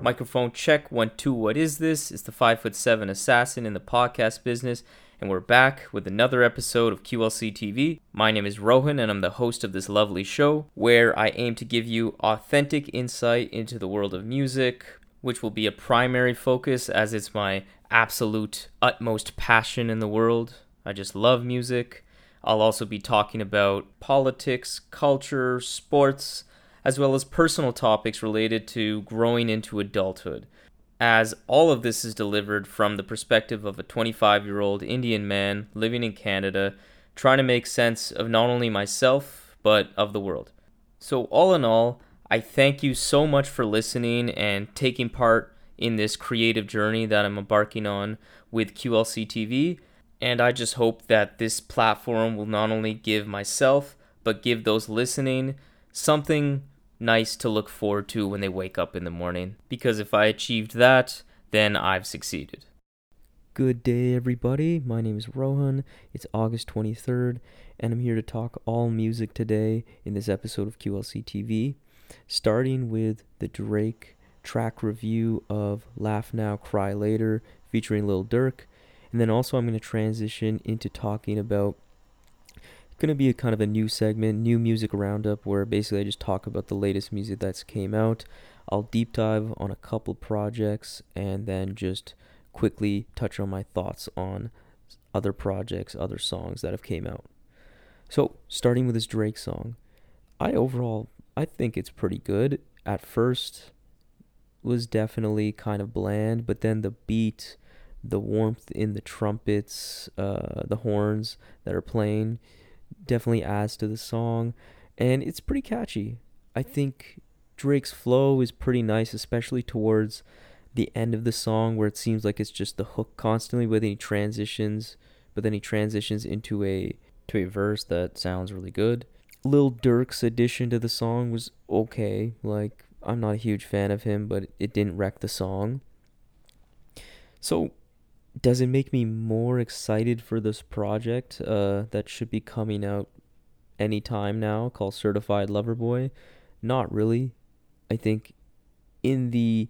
Microphone check 1 2. What is this? It's the 5'7" assassin in the podcast business, and we're back with another episode of QLC TV. My name is Rohan, and I'm the host of this lovely show where I aim to give you authentic insight into the world of music, which will be a primary focus as it's my absolute utmost passion in the world. I just love music. I'll also be talking about politics, culture, sports, as well as personal topics related to growing into adulthood, as all of this is delivered from the perspective of a 25-year-old Indian man living in Canada, trying to make sense of not only myself, but of the world. So all in all, I thank you so much for listening and taking part in this creative journey that I'm embarking on with QLC TV, and I just hope that this platform will not only give myself, but give those listening something nice to look forward to when they wake up in the morning, because if I achieved that, then I've succeeded. Good day, everybody. My name is Rohan. It's August 23rd, and I'm here to talk all music today in this episode of QLC TV, starting with the Drake track review of Laugh Now, Cry Later featuring Lil Durk, and then also I'm going to transition into talking about going to be a kind of a new segment, new music roundup, where basically I just talk about the latest music that's came out. I'll deep dive on a couple projects and then just quickly touch on my thoughts on other projects, other songs that have came out. So starting with this Drake song, I think it's pretty good. At first was definitely kind of bland, but then the beat, the warmth in the trumpets, the horns that are playing, definitely adds to the song, and it's pretty catchy. I think Drake's flow is pretty nice, especially towards the end of the song, where it seems like it's just the hook constantly, but then he transitions into a verse that sounds really good. Lil Durk's addition to the song was okay. Like, I'm not a huge fan of him, but it didn't wreck the song. So does it make me more excited for this project that should be coming out anytime now, called Certified Lover Boy? Not really. I think in the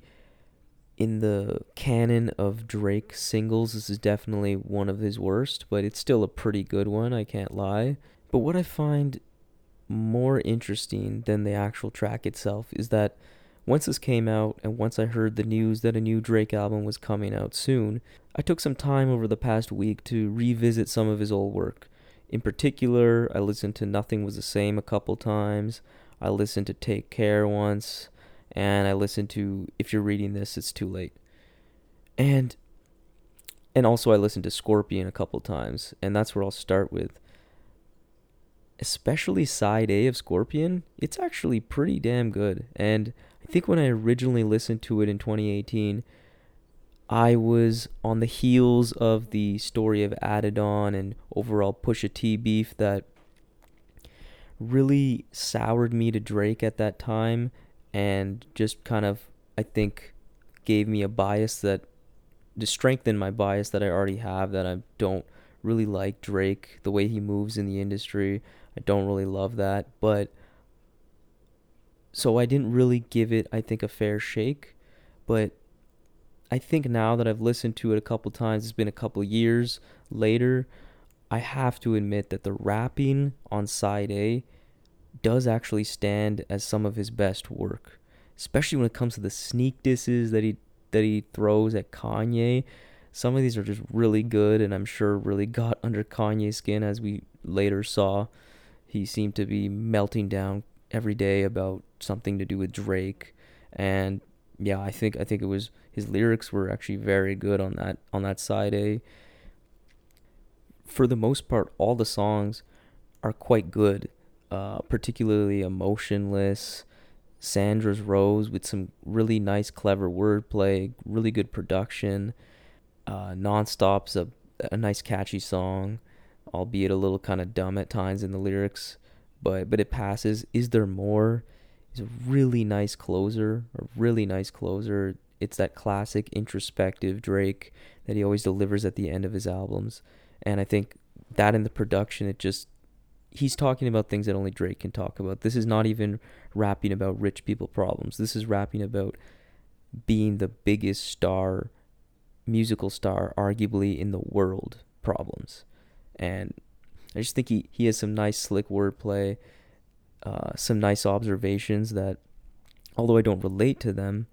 canon of Drake singles, this is definitely one of his worst, but it's still a pretty good one, I can't lie. But what I find more interesting than the actual track itself is that once this came out, and once I heard the news that a new Drake album was coming out soon, I took some time over the past week to revisit some of his old work. In particular, I listened to Nothing Was the Same a couple times, I listened to Take Care once, and I listened to If You're Reading This It's Too Late. And also I listened to Scorpion a couple times, and that's where I'll start with. Especially side A of Scorpion, it's actually pretty damn good, and I think when I originally listened to it in 2018, I was on the heels of the story of Adidon and overall Pusha T beef that really soured me to Drake at that time, and just kind of, I think, gave me a bias that, to strengthen my bias that I already have, that I don't really like Drake, the way he moves in the industry. I don't really love that, but so I didn't really give it, I think, a fair shake. But I think now that I've listened to it a couple times, it's been a couple years later, I have to admit that the rapping on side A does actually stand as some of his best work, especially when it comes to the sneak disses that he throws at Kanye. Some of these are just really good, and I'm sure really got under Kanye's skin, as we later saw. He seemed to be melting down every day about something to do with Drake, and yeah, I think it was, his lyrics were actually very good on that side A. For the most part, all the songs are quite good, particularly Emotionless, Sandra's Rose, with some really nice clever wordplay, really good production. Nonstop's a nice catchy song, albeit a little kind of dumb at times in the lyrics, but it passes. Is There More? It's a really nice closer, It's that classic introspective Drake that he always delivers at the end of his albums. And I think that in the production, it just, he's talking about things that only Drake can talk about. This is not even rapping about rich people problems. This is rapping about being the biggest star, musical star, arguably in the world problems. And I just think he has some nice slick wordplay, some nice observations that, although I don't relate to them,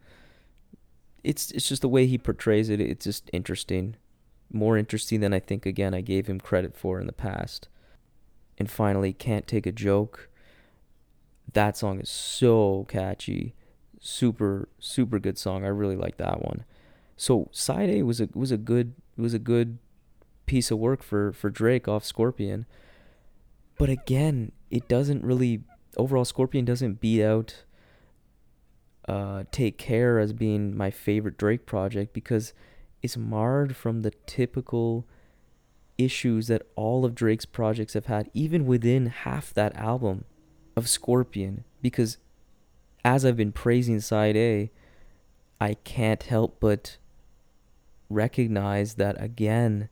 it's just the way he portrays it. It's just interesting, more interesting than I think, again, I gave him credit for in the past. And finally, Can't Take a Joke. That song is so catchy. Super, super good song. I really like that one. So Side A was a good piece of work for Drake off Scorpion. But again, it doesn't really, overall Scorpion doesn't beat out Take Care as being my favorite Drake project, because it's marred from the typical issues that all of Drake's projects have had, even within half that album of Scorpion. Because as I've been praising Side A, I can't help but recognize that, again,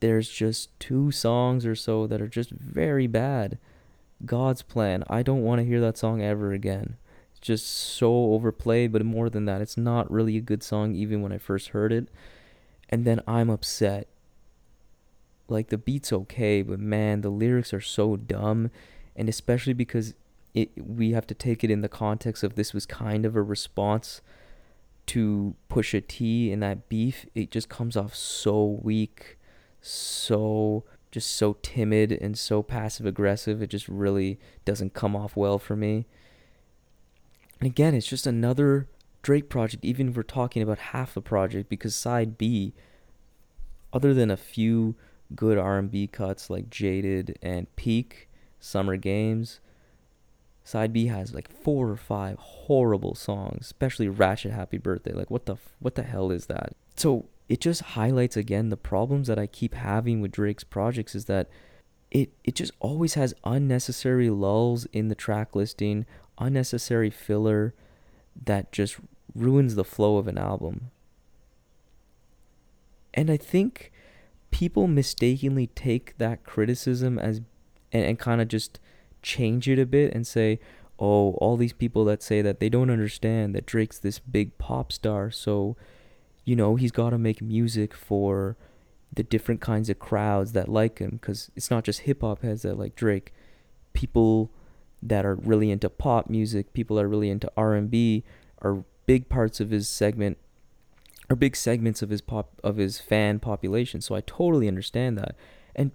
there's just two songs or so that are just very bad. God's Plan, I don't want to hear that song ever again. It's just so overplayed, but more than that, it's not really a good song even when I first heard it. And then I'm Upset. Like, the beat's okay, but man, the lyrics are so dumb. And especially because we have to take it in the context of this was kind of a response to Pusha T and that beef. It just comes off so weak, so timid and so passive aggressive. It just really doesn't come off well for me. And again, it's just another Drake project, even if we're talking about half a project, because Side B, other than a few good R&B cuts like Jaded and Peak, Summer Games, Side B has like 4 or 5 horrible songs, especially Ratchet Happy Birthday. Like, what the hell is that? So it just highlights, again, the problems that I keep having with Drake's projects, is that it just always has unnecessary lulls in the track listing, unnecessary filler that just ruins the flow of an album. And I think people mistakenly take that criticism as and kind of just change it a bit and say, oh, all these people that say that, they don't understand that Drake's this big pop star, so, you know, he's got to make music for the different kinds of crowds that like him, because it's not just hip-hop heads that like Drake. People that are really into pop music, people that are really into R&B are big parts of his segment, or big segments of his fan population. So I totally understand that, and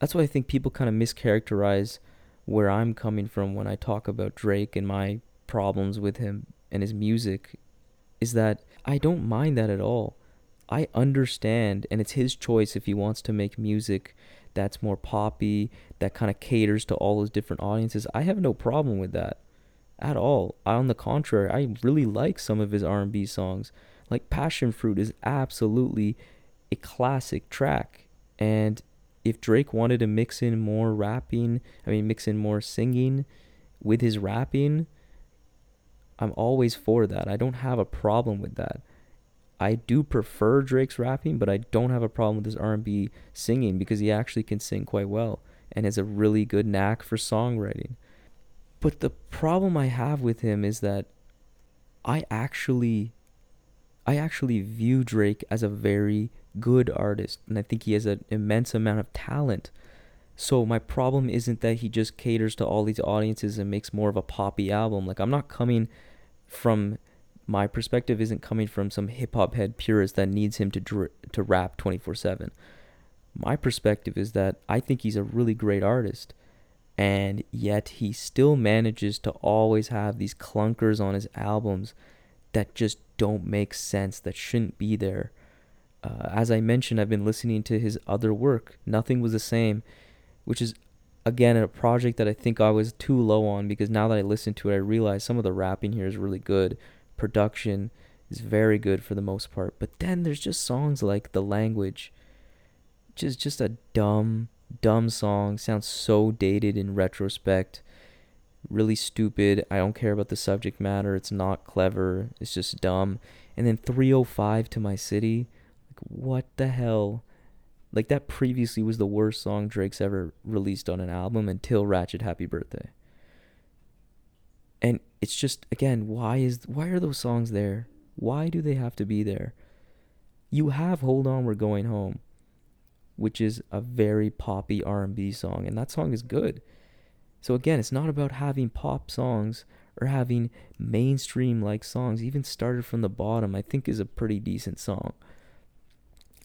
that's why I think people kind of mischaracterize where I'm coming from when I talk about Drake and my problems with him and his music, is that I don't mind that at all. I understand, and it's his choice if he wants to make music that's more poppy, that kind of caters to all those different audiences. I have no problem with that at all. On the contrary, I really like some of his R&B songs. Like Passion Fruit is absolutely a classic track, and if Drake wanted to mix in more singing with his rapping, I'm always for that. I don't have a problem with that. I do prefer Drake's rapping, but I don't have a problem with his R&B singing, because he actually can sing quite well and has a really good knack for songwriting. But the problem I have with him is that I actually view Drake as a very good artist, and I think he has an immense amount of talent. So my problem isn't that he just caters to all these audiences and makes more of a poppy album. Like, my perspective isn't coming from some hip-hop head purist that needs him to rap 24/7. My perspective is that I think he's a really great artist, and yet he still manages to always have these clunkers on his albums that just don't make sense, that shouldn't be there. As I mentioned, I've been listening to his other work, Nothing Was the Same, which is, again, a project that I think I was too low on, because now that I listen to it, I realize some of the rapping here is really good. Production is very good for the most part. But then there's just songs like The Language, which is just a dumb song, sounds so dated in retrospect. really stupid. I don't care about the subject matter. It's not clever. It's just dumb. And then 305 to My City. Like, what the hell? Like, that previously was the worst song Drake's ever released on an album until Ratchet Happy Birthday. And it's just, again, why are those songs there? Why do they have to be there? You have Hold On, We're Going Home, which is a very poppy R&B song, and that song is good. So again, it's not about having pop songs or having mainstream-like songs. Even Started From the Bottom, I think, is a pretty decent song.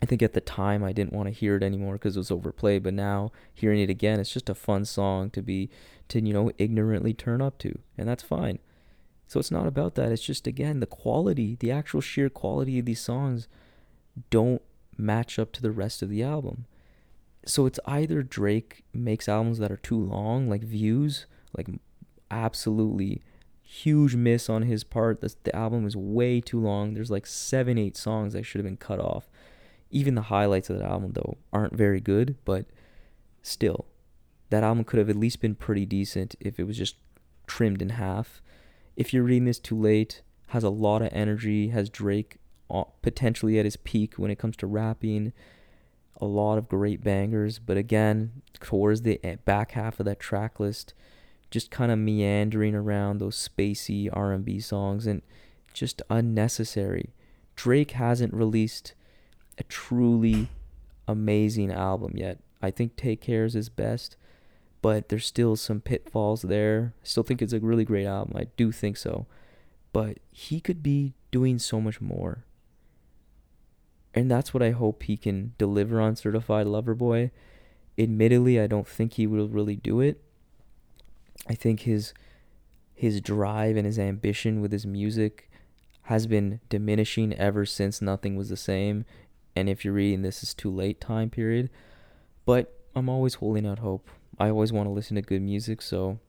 I think at the time I didn't want to hear it anymore because it was overplayed, but now hearing it again, it's just a fun song to ignorantly turn up to, and that's fine. So it's not about that. It's just, again, the quality, the actual sheer quality of these songs don't match up to the rest of the album. So it's either Drake makes albums that are too long, like Views, like absolutely huge miss on his part. The album is way too long. There's like 7-8 songs that should have been cut off. Even the highlights of that album, though, aren't very good, but still, that album could have at least been pretty decent if it was just trimmed in half. If You're Reading This Too Late has a lot of energy, has Drake potentially at his peak when it comes to rapping, a lot of great bangers, but again, towards the back half of that track list, just kind of meandering around those spacey R&B songs and just unnecessary. Drake hasn't released a truly amazing album yet. I think Take Care is his best, but there's still some pitfalls there. I still think it's a really great album. I do think so. But he could be doing so much more. And that's what I hope he can deliver on Certified Lover Boy. Admittedly, I don't think he will really do it. I think his drive and his ambition with his music has been diminishing ever since Nothing Was the Same. And If You're Reading This It's Too Late time period. But I'm always holding out hope. I always want to listen to good music, so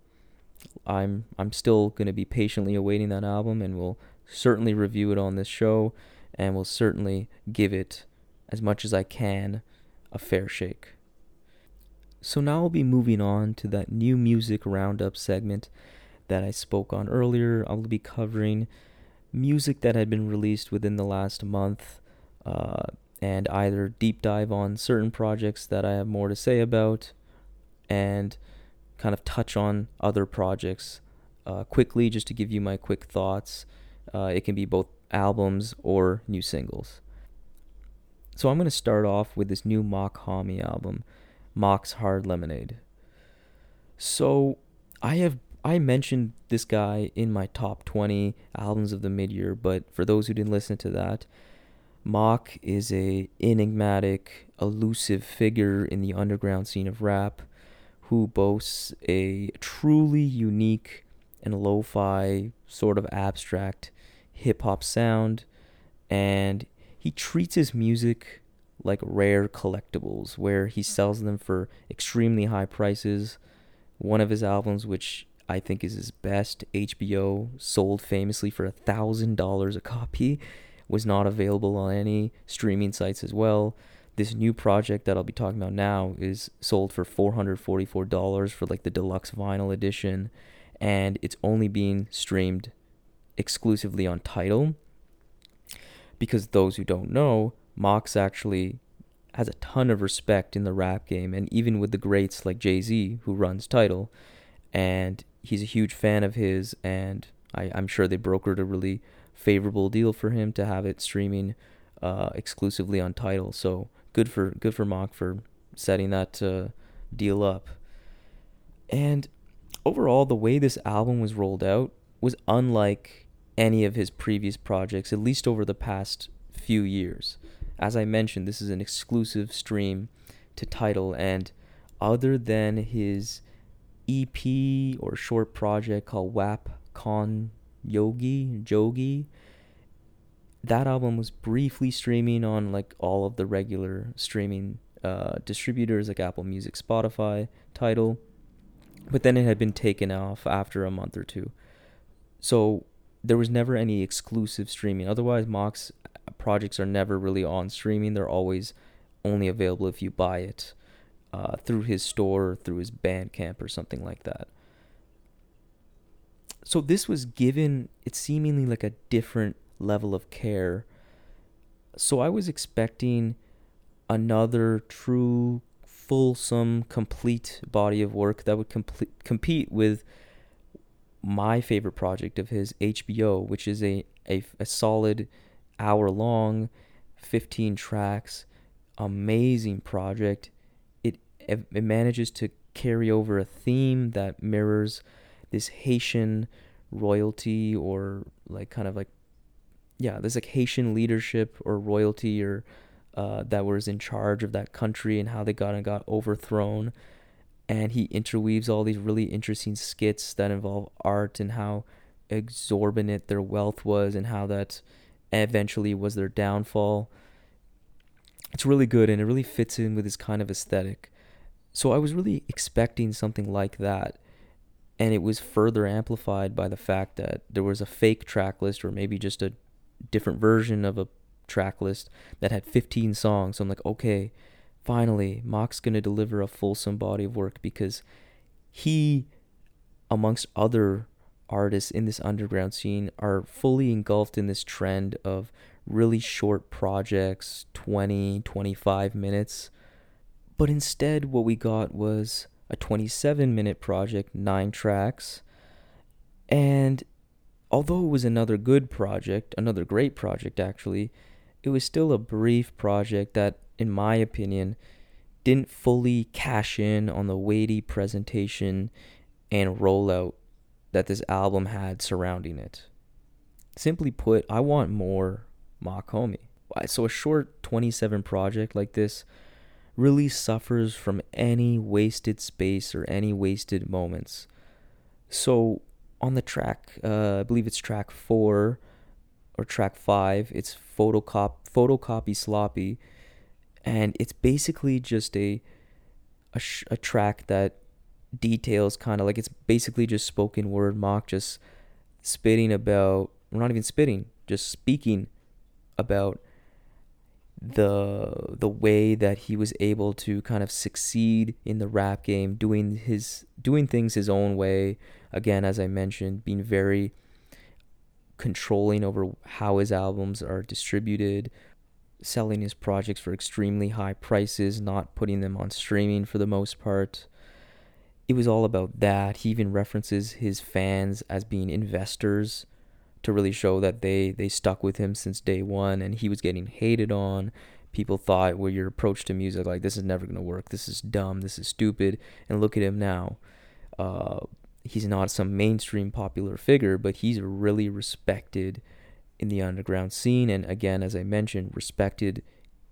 I'm still going to be patiently awaiting that album, and we'll certainly review it on this show, and we'll certainly give it, as much as I can, a fair shake. So now I'll be moving on to that new music roundup segment that I spoke on earlier. I'll be covering music that had been released within the last month, and either deep dive on certain projects that I have more to say about and kind of touch on other projects quickly, just to give you my quick thoughts. It can be both albums or new singles. So I'm going to start off with this new Mach-Hommy album, Mach's Hard Lemonade. So I mentioned this guy in my top 20 albums of the mid-year, but for those who didn't listen to that, Mach is a enigmatic, elusive figure in the underground scene of rap who boasts a truly unique and lo-fi sort of abstract hip-hop sound, and he treats his music like rare collectibles where he sells them for extremely high prices. One of his albums, which I think is his best, HBO, sold famously for $1,000 a copy, was not available on any streaming sites as well. This new project that I'll be talking about now is sold for $444 for like the deluxe vinyl edition, and it's only being streamed exclusively on Tidal, because those who don't know, Mach actually has a ton of respect in the rap game, and even with the greats like Jay-Z, who runs Tidal, and he's a huge fan of his, and I'm sure they brokered a really favorable deal for him to have it streaming exclusively on Tidal. So good for Mach for setting that deal up. And overall, the way this album was rolled out was unlike any of his previous projects, at least over the past few years. As I mentioned, this is an exclusive stream to Tidal, and other than his EP or short project called WAP Con Jogi, that album was briefly streaming on like all of the regular streaming distributors like Apple Music, Spotify, Tidal, but then it had been taken off after a month or two. So there was never any exclusive streaming. Otherwise, Mach's projects are never really on streaming. They're always only available if you buy it through his store or through his Bandcamp or something like that. So this was given, it's seemingly like a different level of care. So I was expecting another true, fulsome, complete body of work that would compete with my favorite project of his, HBO, which is a solid hour long, 15 tracks, amazing project. It manages to carry over a theme that mirrors this Haitian royalty or like kind of like, yeah, there's like Haitian leadership or royalty or that was in charge of that country and how they got overthrown. And he interweaves all these really interesting skits that involve art and how exorbitant their wealth was and how that eventually was their downfall. It's really good and it really fits in with this kind of aesthetic. So I was really expecting something like that. And it was further amplified by the fact that there was a fake track list or maybe just a different version of a track list that had 15 songs. So I'm like, okay, finally, Mach's going to deliver a fulsome body of work because he, amongst other artists in this underground scene, are fully engulfed in this trend of really short projects, 20, 25 minutes. But instead, what we got was a 27-minute project, 9 tracks. And although it was another great project actually, it was still a brief project that, in my opinion, didn't fully cash in on the weighty presentation and rollout that this album had surrounding it. Simply put, I want more Mach-Hommy. So a short 27 project like this really suffers from any wasted space or any wasted moments. So on the track, I believe it's track 4 or track 5, it's Photocopy Sloppy, and it's basically just a track that details kind of like, it's basically just spoken word. Mach just spitting about, we're not even spitting, just speaking about the way that he was able to kind of succeed in the rap game, doing things his own way. Again, as I mentioned, being very controlling over how his albums are distributed, selling his projects for extremely high prices, not putting them on streaming for the most part. It was all about that. He even references his fans as being investors to really show that they stuck with him since day one, and he was getting hated on. People thought, well, your approach to music, like, this is never going to work. This is dumb. This is stupid. And look at him now. He's not some mainstream popular figure, but he's really respected in the underground scene. And again, as I mentioned, respected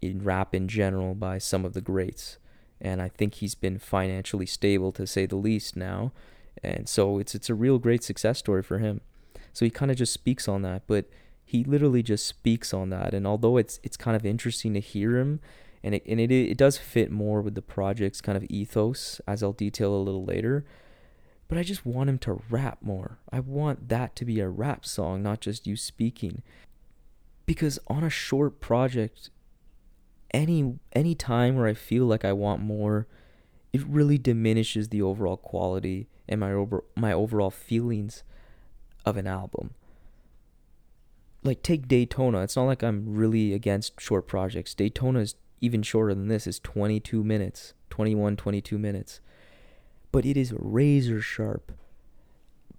in rap in general by some of the greats. And I think he's been financially stable, to say the least, now. And so it's a real great success story for him. So he kind of just speaks on that, but he literally just speaks on that. And although it's kind of interesting to hear him, and it does fit more with the project's kind of ethos, as I'll detail a little later, but I just want him to rap more. I want that to be a rap song, not just you speaking. Because on a short project, any time where I feel like I want more, it really diminishes the overall quality and my overall feelings of an album. Like, take Daytona. It's not like I'm really against short projects. Daytona is even shorter than this. It's 22 minutes, 21, 22 minutes. But it is razor sharp,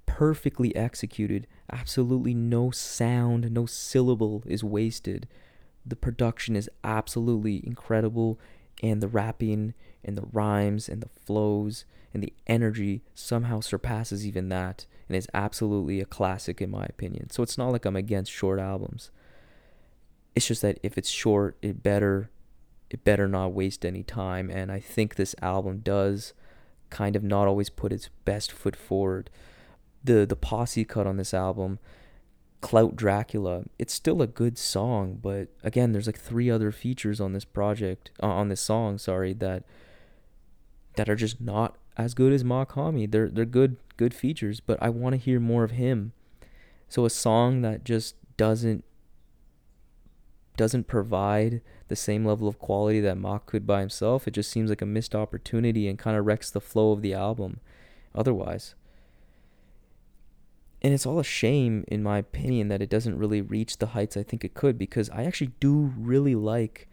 perfectly executed. Absolutely no sound, no syllable is wasted. The production is absolutely incredible, and the rapping and the rhymes and the flows and the energy somehow surpasses even that, and is absolutely a classic in my opinion. So it's not like I'm against short albums. It's just that if it's short, it better not waste any time, and I think this album does kind of not always put its best foot forward. The posse cut on this album, Clout Dracula, it's still a good song, but again, there's like 3 other features on this project, on this song, sorry, that are just not as good as Mach-Hommy. They're good features, but I want to hear more of him. So a song that just doesn't provide the same level of quality that Mach could by himself, it just seems like a missed opportunity and kind of wrecks the flow of the album otherwise. And it's all a shame, in my opinion, that it doesn't really reach the heights I think it could, because I actually do really like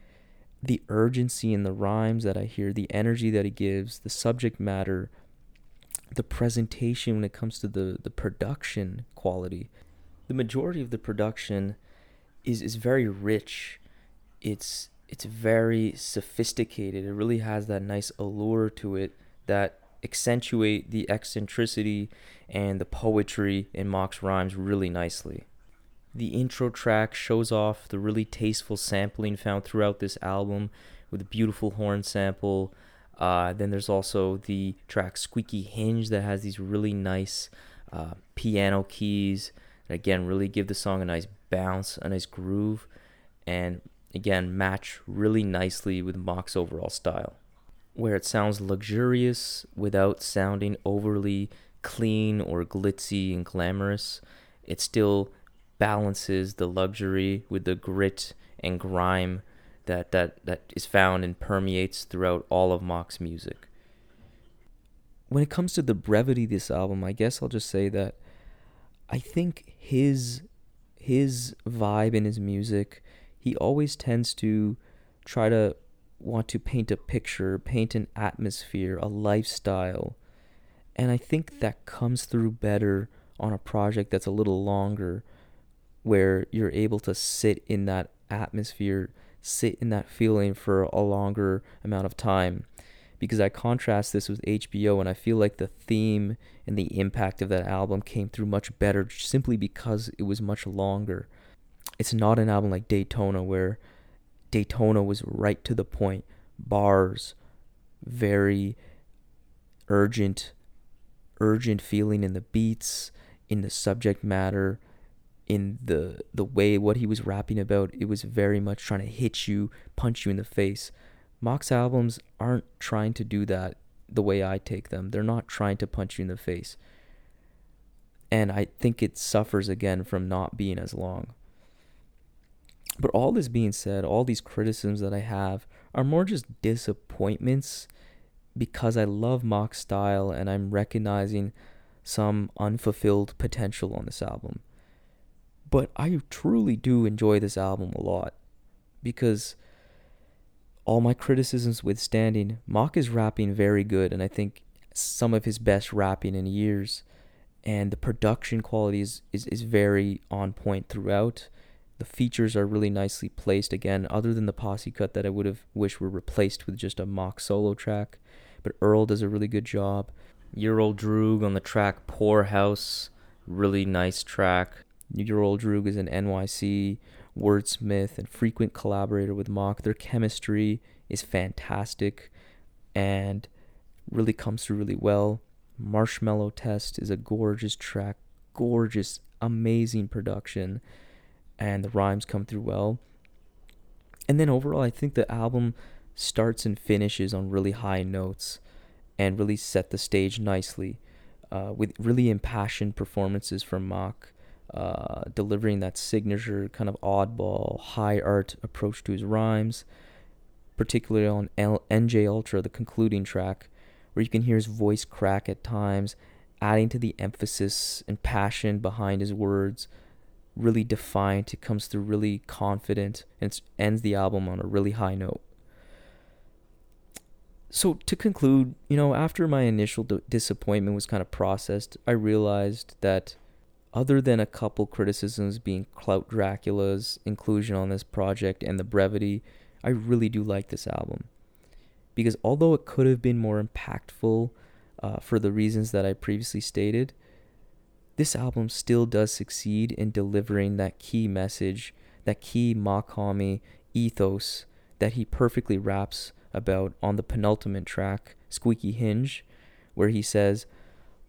the urgency in the rhymes that I hear, the energy that he gives, the subject matter, the presentation when it comes to the production quality. The majority of the production is very rich. It's very sophisticated. It really has that nice allure to it that accentuate the eccentricity and the poetry in Mach's rhymes really nicely. The intro track shows off the really tasteful sampling found throughout this album with a beautiful horn sample. Then there's also the track Squeaky Hinge that has these really nice piano keys that again really give the song a nice bounce, a nice groove, and again match really nicely with Mach's overall style, where it sounds luxurious without sounding overly clean or glitzy and glamorous. It still balances the luxury with the grit and grime that is found and permeates throughout all of Mach's music. When it comes to the brevity of this album, I guess I'll just say that I think his vibe in his music, he always tends to try to want to paint a picture, paint an atmosphere, a lifestyle. And I think that comes through better on a project that's a little longer, where you're able to sit in that atmosphere, sit in that feeling for a longer amount of time. Because I contrast this with HBO, and I feel like the theme and the impact of that album came through much better simply because it was much longer. It's not an album like Daytona, where Daytona was right to the point, bars, very urgent feeling in the beats, in the subject matter, in the way what he was rapping about. It was very much trying to hit you, punch you in the face. Mach's albums aren't trying to do that the way I take them. They're not trying to punch you in the face. And I think it suffers again from not being as long. But all this being said, all these criticisms that I have are more just disappointments, because I love Mach's style and I'm recognizing some unfulfilled potential on this album. But I truly do enjoy this album a lot, because all my criticisms withstanding, Mach is rapping very good, and I think some of his best rapping in years. And the production quality is very on point throughout. The features are really nicely placed, again, other than the posse cut that I would have wished were replaced with just a Mach solo track. But Earl does a really good job. Your Old Droog on the track Poor House, really nice track. Your Old Droog is an NYC wordsmith and frequent collaborator with Mach. Their chemistry is fantastic and really comes through really well. Marshmallow Test is a gorgeous track, gorgeous, amazing production, and the rhymes come through well. And then overall, I think the album starts and finishes on really high notes and really set the stage nicely with really impassioned performances from Mach, delivering that signature kind of oddball, high art approach to his rhymes, particularly on NJ Ultra, the concluding track, where you can hear his voice crack at times, adding to the emphasis and passion behind his words. Really defined, it comes through really confident, and it ends the album on a really high note. So to conclude, after my initial disappointment was kind of processed, I realized that other than a couple criticisms being Clout Dracula's inclusion on this project and the brevity, I really do like this album. Because although it could have been more impactful for the reasons that I previously stated, this album still does succeed in delivering that key message, that key Mach-Hommy ethos that he perfectly raps about on the penultimate track, Squeaky Hinge, where he says,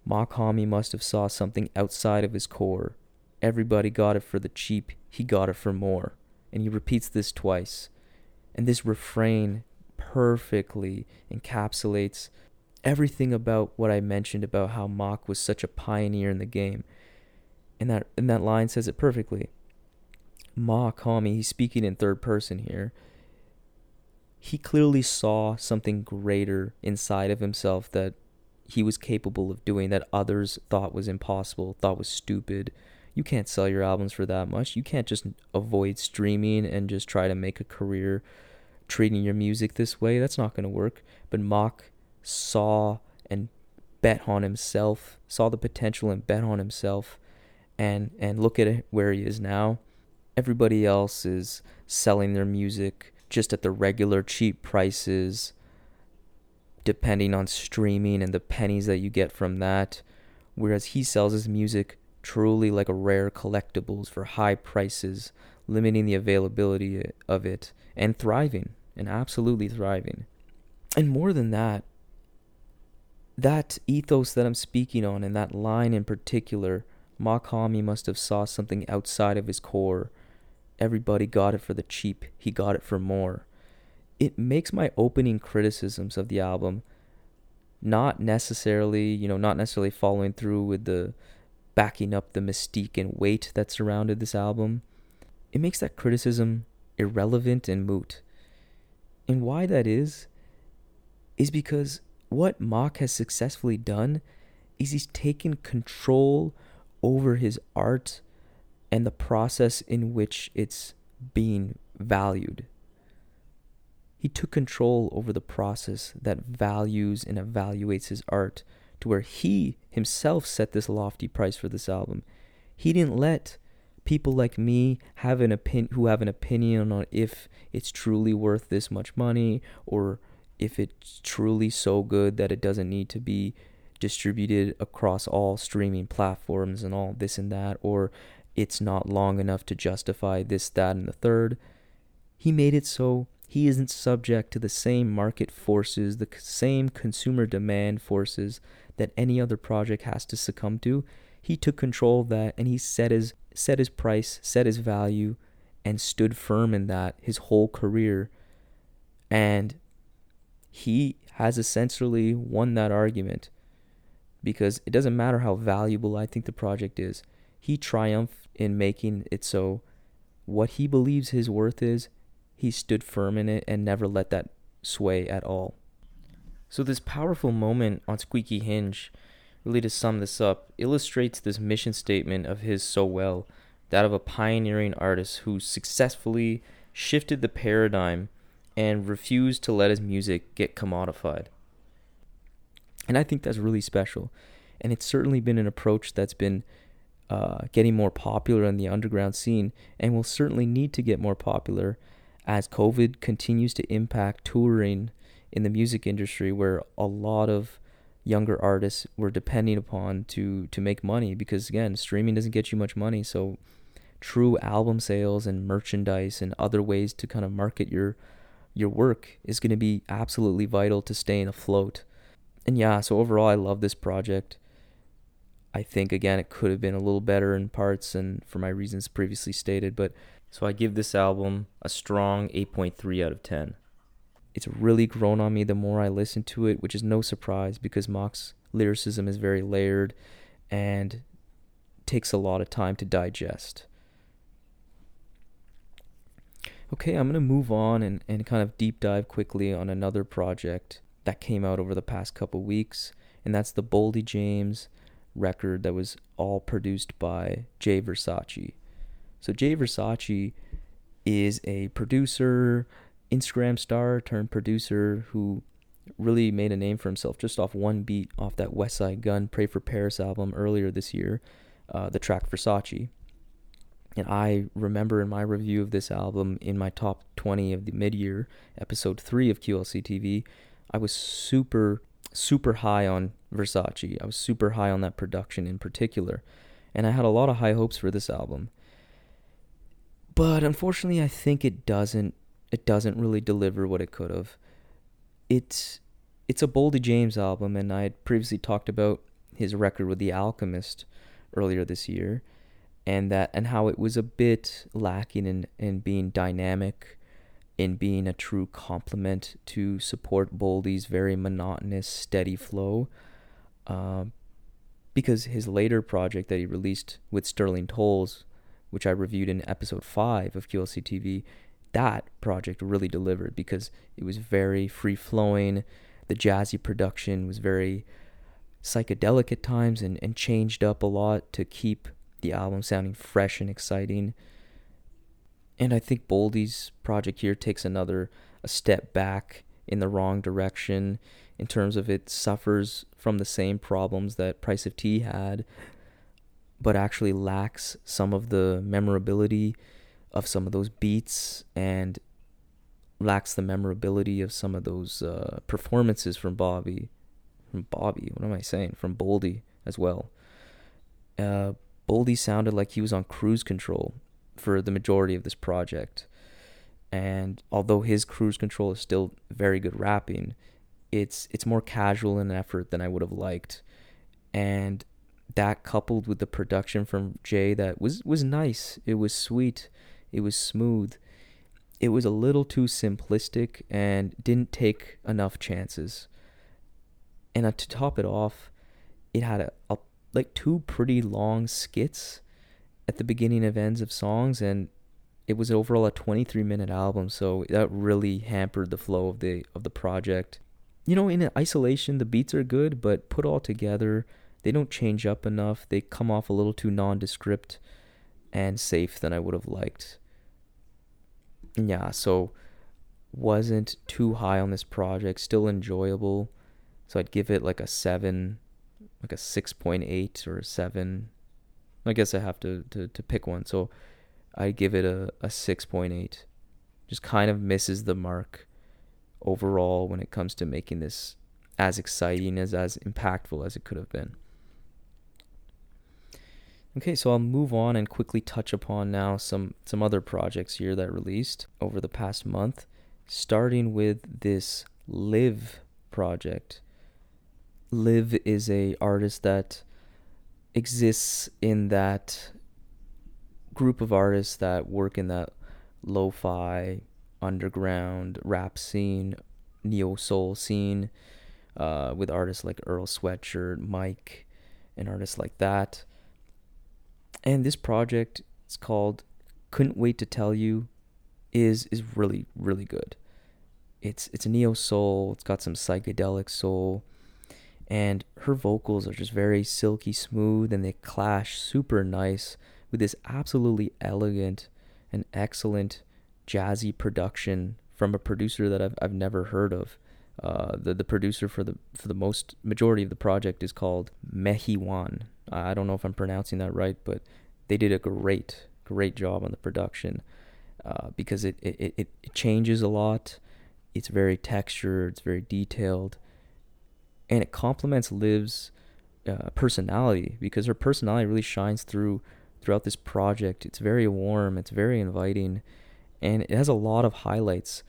"Mach-Hommy must have saw something outside of his core. Everybody got it for the cheap, he got it for more." And he repeats this twice. And this refrain perfectly encapsulates everything about what I mentioned about how Mach was such a pioneer in the game. And that line says it perfectly. Mach-Hommy, he's speaking in third person here. He clearly saw something greater inside of himself that he was capable of doing that others thought was impossible, thought was stupid. You can't sell your albums for that much. You can't just avoid streaming and just try to make a career treating your music this way. That's not going to work. But Mach saw and bet on himself, saw the potential and bet on himself, and look at it where he is now. Everybody else is selling their music just at the regular cheap prices, depending on streaming and the pennies that you get from that, whereas he sells his music truly like a rare collectibles for high prices, limiting the availability of it, and thriving, and absolutely thriving. And more than that, that ethos that I'm speaking on and that line in particular, Mach-Hommy must have saw something outside of his core. Everybody got it for the cheap. He got it for more. It makes my opening criticisms of the album not necessarily following through with the backing up the mystique and weight that surrounded this album. It makes that criticism irrelevant and moot. And why that is because what Mach has successfully done is he's taken control over his art and the process in which it's being valued. He took control over the process that values and evaluates his art to where he himself set this lofty price for this album. He didn't let people like me who have an opinion on if it's truly worth this much money or if it's truly so good that it doesn't need to be distributed across all streaming platforms and all this and that, or it's not long enough to justify this, that, and the third. He made it so he isn't subject to the same market forces, the same consumer demand forces that any other project has to succumb to. He took control of that, and he set his price, set his value, and stood firm in that his whole career. And he has essentially won that argument, because it doesn't matter how valuable I think the project is. He triumphed in making it so what he believes his worth is, he stood firm in it and never let that sway at all. So this powerful moment on Squeaky Hinge, really to sum this up, illustrates this mission statement of his so well, that of a pioneering artist who successfully shifted the paradigm and refused to let his music get commodified. And I think that's really special. And it's certainly been an approach that's been getting more popular in the underground scene and will certainly need to get more popular as COVID continues to impact touring in the music industry, where a lot of younger artists were depending upon to make money, because again, streaming doesn't get you much money. So true album sales and merchandise and other ways to kind of market your work is going to be absolutely vital to staying afloat. And yeah, so overall, I love this project. I think, again, it could have been a little better in parts and for my reasons previously stated, but so I give this album a strong 8.3 out of 10. It's really grown on me the more I listen to it, which is no surprise because Mach's lyricism is very layered and takes a lot of time to digest. Okay, I'm going to move on and kind of deep dive quickly on another project that came out over the past couple weeks, and that's the Boldy James record that was all produced by Jay Versace. So Jay Versace is a producer, Instagram star turned producer, who really made a name for himself just off one beat off that West Side Gun Pray for Paris album earlier this year, the track Versace. And I remember in my review of this album in my top 20 of the mid-year, episode 3 of QLC TV, I was super, super high on Versace. I was super high on that production in particular. And I had a lot of high hopes for this album. But unfortunately, I think it doesn't really deliver what it could have. It's a Boldy James album, and I had previously talked about his record with The Alchemist earlier this year, and how it was a bit lacking in being dynamic, in being a true complement to support Boldy's very monotonous, steady flow. Because his later project that he released with Sterling Tolles, which I reviewed in episode 5 of QLC TV, that project really delivered because it was very free-flowing. The jazzy production was very psychedelic at times and changed up a lot to keep the album sounding fresh and exciting. And I think Boldy's project here takes a step back in the wrong direction in terms of it suffers from the same problems that Price of Tea had, but actually lacks some of the memorability of some of those beats and lacks the memorability of some of those performances from Boldy as well. Boldy sounded like he was on cruise control for the majority of this project, and although his cruise control is still very good rapping, it's more casual in effort than I would have liked. And that, coupled with the production from Jay that was nice, it was sweet, it was smooth, it was a little too simplistic and didn't take enough chances. And to top it off, it had like two pretty long skits at the beginning of ends of songs, and it was overall a 23-minute album, so that really hampered the flow of the project. You know, in isolation, the beats are good, but put all together, they don't change up enough. They come off a little too nondescript and safe than I would have liked. Yeah, so wasn't too high on this project, still enjoyable. So I'd give it like a 7, like a 6.8 or a 7. I guess I have to pick one. So I'd give it a 6.8. Just kind of misses the mark overall when it comes to making this as exciting, as impactful as it could have been. Okay, so I'll move on and quickly touch upon now some other projects here that released over the past month, starting with this Liv project. Liv is a artist that exists in that group of artists that work in that lo-fi, underground rap scene, neo-soul scene, with artists like Earl Sweatshirt, Mike, and artists like that. And this project is called Couldn't Wait to Tell You, is really, really good. It's neo-soul, it's got some psychedelic soul, and her vocals are just very silky smooth, and they clash super nice with this absolutely elegant and excellent jazzy production from a producer that I've never heard of. The producer for the majority of the project is called Mehiwan. I don't know if I'm pronouncing that right, but they did a great job on the production because it changes a lot. It's very textured, it's very detailed, and it complements Liv's personality, because her personality really shines throughout this project. It's very warm, it's very inviting, and it has a lot of highlights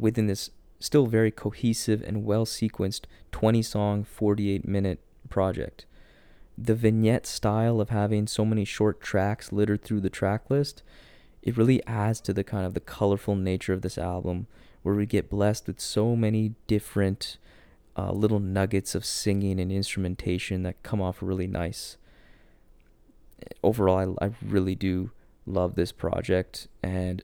within this still very cohesive and well-sequenced 20-song, 48-minute project. The vignette style of having so many short tracks littered through the track list, it really adds to the kind of the colorful nature of this album, where we get blessed with so many different little nuggets of singing and instrumentation that come off really nice. Overall, I really do love this project, and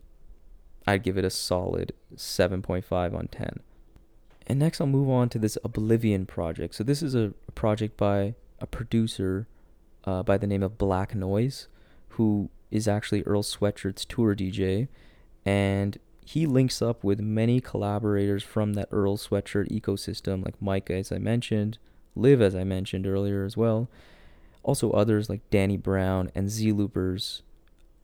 I'd give it a solid 7.5 on 10. And next I'll move on to this Oblivion project. So this is a project by a producer by the name of Black Noise, who is actually Earl Sweatshirt's tour DJ, and he links up with many collaborators from that Earl Sweatshirt ecosystem, like Micah, as I mentioned, Liv, as I mentioned earlier as well. Also others like Danny Brown and Z-Loopers,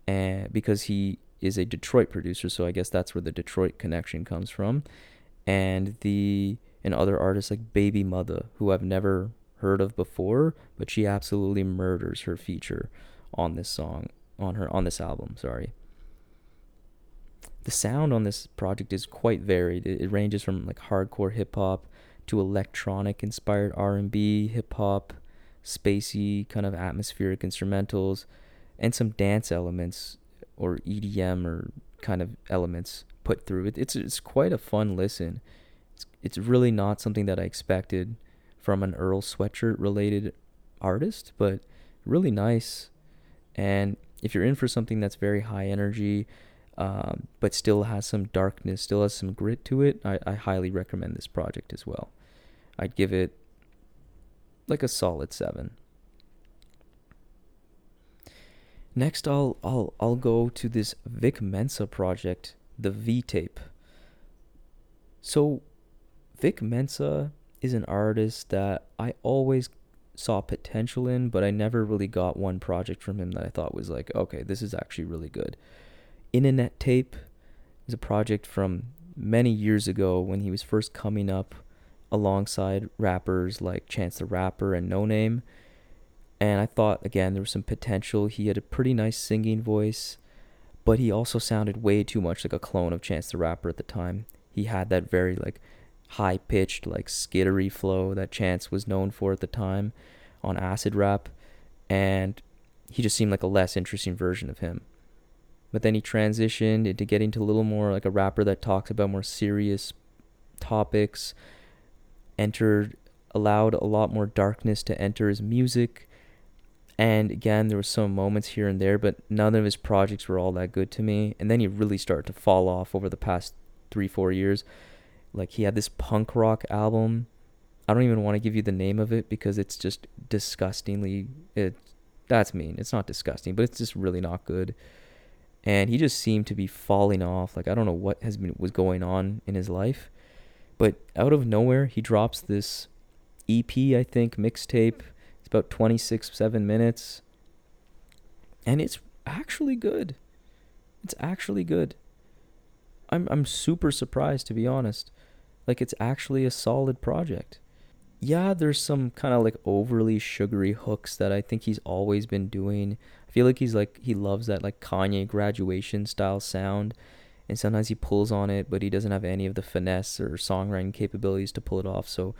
and because he is a Detroit producer, so I guess that's where the Detroit connection comes from, and other artists like Baby Mother, who I've never heard of before, but she absolutely murders her feature on this song, on this album, sorry. The sound on this project is quite varied. It ranges from like hardcore hip-hop to electronic-inspired R&B, hip-hop, spacey kind of atmospheric instrumentals, and some dance elements or EDM or kind of elements put through it. It's quite a fun listen. It's really not something that I expected from an Earl Sweatshirt-related artist, but really nice. And if you're in for something that's very high energy, but still has some darkness, still has some grit to it, I highly recommend this project as well. I'd give it like a solid 7. Next, I'll go to this Vic Mensa project, the V Tape. So, Vic Mensa is an artist that I always saw potential in, but I never really got one project from him that I thought was like, okay, this is actually really good. Internet Tape is a project from many years ago when he was first coming up alongside rappers like Chance the Rapper and No Name. And I thought, again, there was some potential. He had a pretty nice singing voice, but he also sounded way too much like a clone of Chance the Rapper at the time. He had that very, like, high-pitched, like, skittery flow that Chance was known for at the time on acid rap, and he just seemed like a less interesting version of him. But then he transitioned into getting to a little more like a rapper that talks about more serious topics, allowed a lot more darkness to enter his music. And again, there were some moments here and there, but none of his projects were all that good to me. And then he really started to fall off over the past 3-4 years. Like, he had this punk rock album. I don't even want to give you the name of it because it's just disgustingly... that's mean. It's not disgusting, but it's just really not good. And he just seemed to be falling off. Like, I don't know what was going on in his life. But out of nowhere, he drops this EP, I think, mixtape. About 26-7 minutes, and it's actually good. I'm super surprised, to be honest. Like, it's actually a solid project. Yeah, there's some kind of like overly sugary hooks that I think he's always been doing. I feel like he loves that like Kanye graduation style sound, and sometimes he pulls on it, but he doesn't have any of the finesse or songwriting capabilities to pull it off. So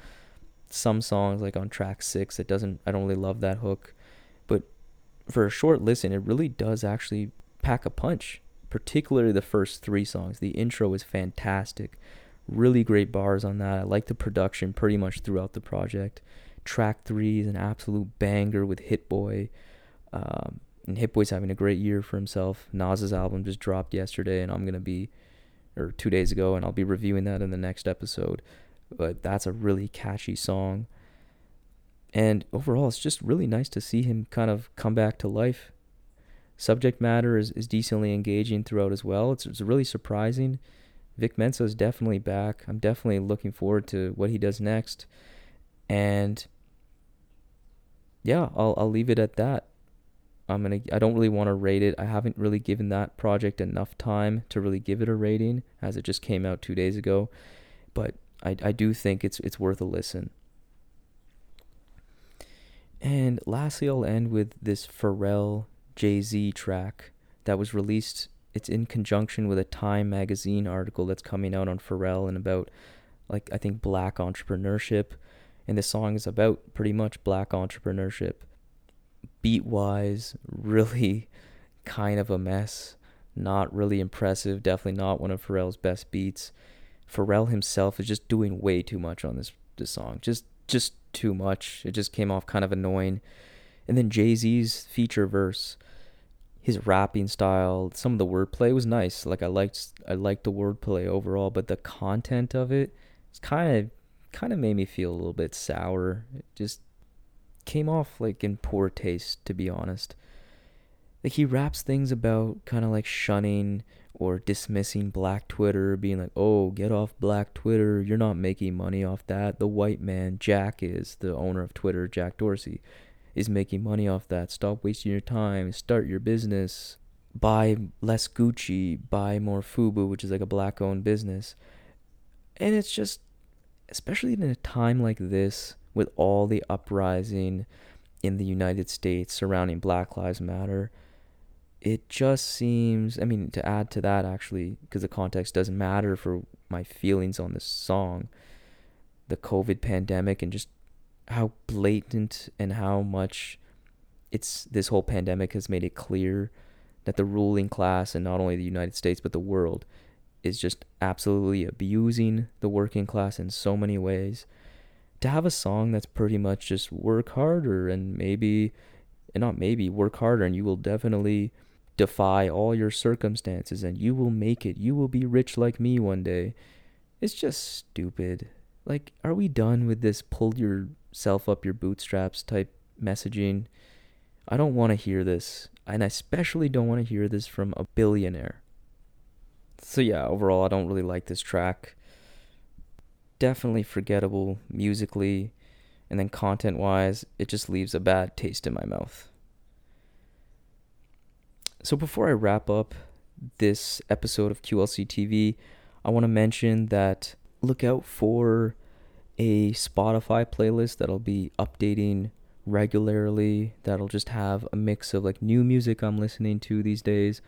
some songs, like on track 6, I don't really love that hook, but for a short listen, it really does actually pack a punch, particularly the first 3 songs. The intro is fantastic, really great bars on that. I like the production pretty much throughout the project. Track 3 is an absolute banger with Hit Boy, and Hit Boy's having a great year for himself. Nas's album just dropped yesterday, and 2 days ago, and I'll be reviewing that in the next episode. But that's a really catchy song. And overall, it's just really nice to see him kind of come back to life. Subject matter is decently engaging throughout as well. It's really surprising. Vic Mensa is definitely back. I'm definitely looking forward to what he does next. And yeah, I'll leave it at that. I don't really want to rate it. I haven't really given that project enough time to really give it a rating, as it just came out 2 days ago. But I do think it's worth a listen. And lastly, I'll end with this Pharrell Jay-Z track that was released. It's in conjunction with a Time magazine article that's coming out on Pharrell and about, like, I think, black entrepreneurship. And the song is about pretty much black entrepreneurship. Beat-wise, really kind of a mess. Not really impressive. Definitely not one of Pharrell's best beats. Pharrell himself is just doing way too much on this song. Just too much. It just came off kind of annoying. And then Jay-Z's feature verse, his rapping style, some of the wordplay was nice. Like, I liked the wordplay overall, but the content of it kind of made me feel a little bit sour. It just came off like in poor taste, to be honest. Like, he raps things about kind of like shunning or dismissing black Twitter, being like, oh, get off black Twitter, you're not making money off that. The white man, Jack, is the owner of Twitter, Jack Dorsey, is making money off that. Stop wasting your time, start your business, buy less Gucci, buy more FUBU, which is like a black-owned business. And it's just, especially in a time like this, with all the uprising in the United States surrounding Black Lives Matter, it just seems, to add to that actually, because the context doesn't matter for my feelings on this song, the COVID pandemic and just how blatant and how much this whole pandemic has made it clear that the ruling class, and not only the United States but the world, is just absolutely abusing the working class in so many ways. To have a song that's pretty much just work harder and you will definitely defy all your circumstances and you will make it, you will be rich like me one day. It's just stupid. Like, are we done with this pull your self up your bootstraps type messaging. I don't want to hear this, and I especially don't want to hear this from a billionaire. So yeah, overall, I don't really like this track. Definitely forgettable musically, and then content-wise, it just leaves a bad taste in my mouth. So before I wrap up this episode of QLC TV, I want to mention that look out for a Spotify playlist that'll be updating regularly, that'll just have a mix of like new music I'm listening to these days,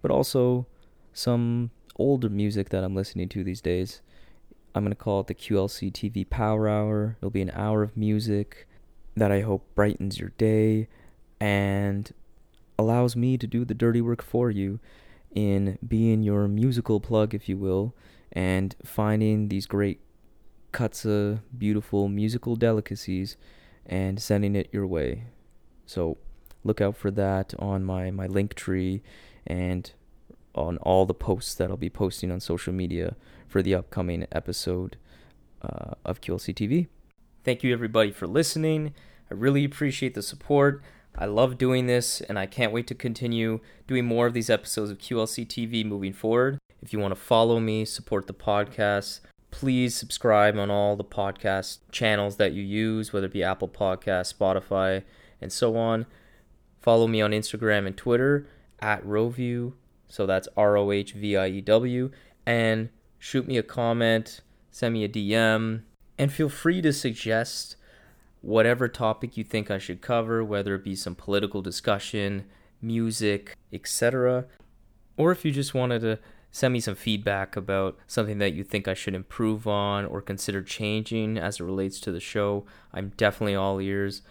but also some older music that I'm listening to these days. I'm going to call it the QLC TV Power Hour. It'll be an hour of music that I hope brightens your day and allows me to do the dirty work for you in being your musical plug, if you will, and finding these great cuts of beautiful musical delicacies and sending it your way. So look out for that on my link tree and on all the posts that I'll be posting on social media for the upcoming episode of QLC TV. Thank you everybody for listening. I really appreciate the support. I love doing this, and I can't wait to continue doing more of these episodes of QLC TV moving forward. If you want to follow me, support the podcast, please subscribe on all the podcast channels that you use, whether it be Apple Podcasts, Spotify, and so on. Follow me on Instagram and Twitter at Rohview, so that's ROHVIEW, and shoot me a comment, send me a DM, and feel free to suggest whatever topic you think I should cover, whether it be some political discussion, music, etc. Or if you just wanted to send me some feedback about something that you think I should improve on or consider changing as it relates to the show, I'm definitely all ears.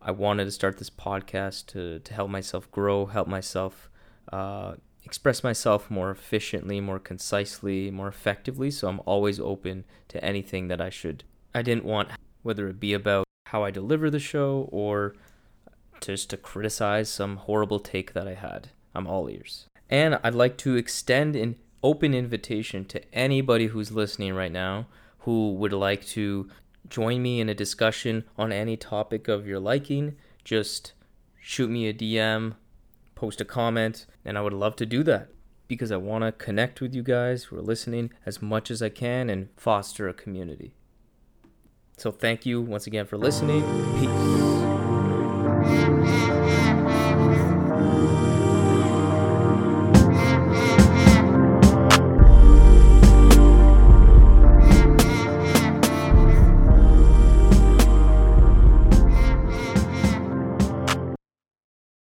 I wanted to start this podcast to help myself grow, help myself express myself more efficiently, more concisely, more effectively. So I'm always open to anything that I didn't want, whether it be about how I deliver the show or just to criticize some horrible take that I had. I'm all ears. And I'd like to extend an open invitation to anybody who's listening right now who would like to join me in a discussion on any topic of your liking. Just shoot me a DM, post a comment, and I would love to do that because I want to connect with you guys who are listening as much as I can and foster a community. So thank you once again for listening. Peace.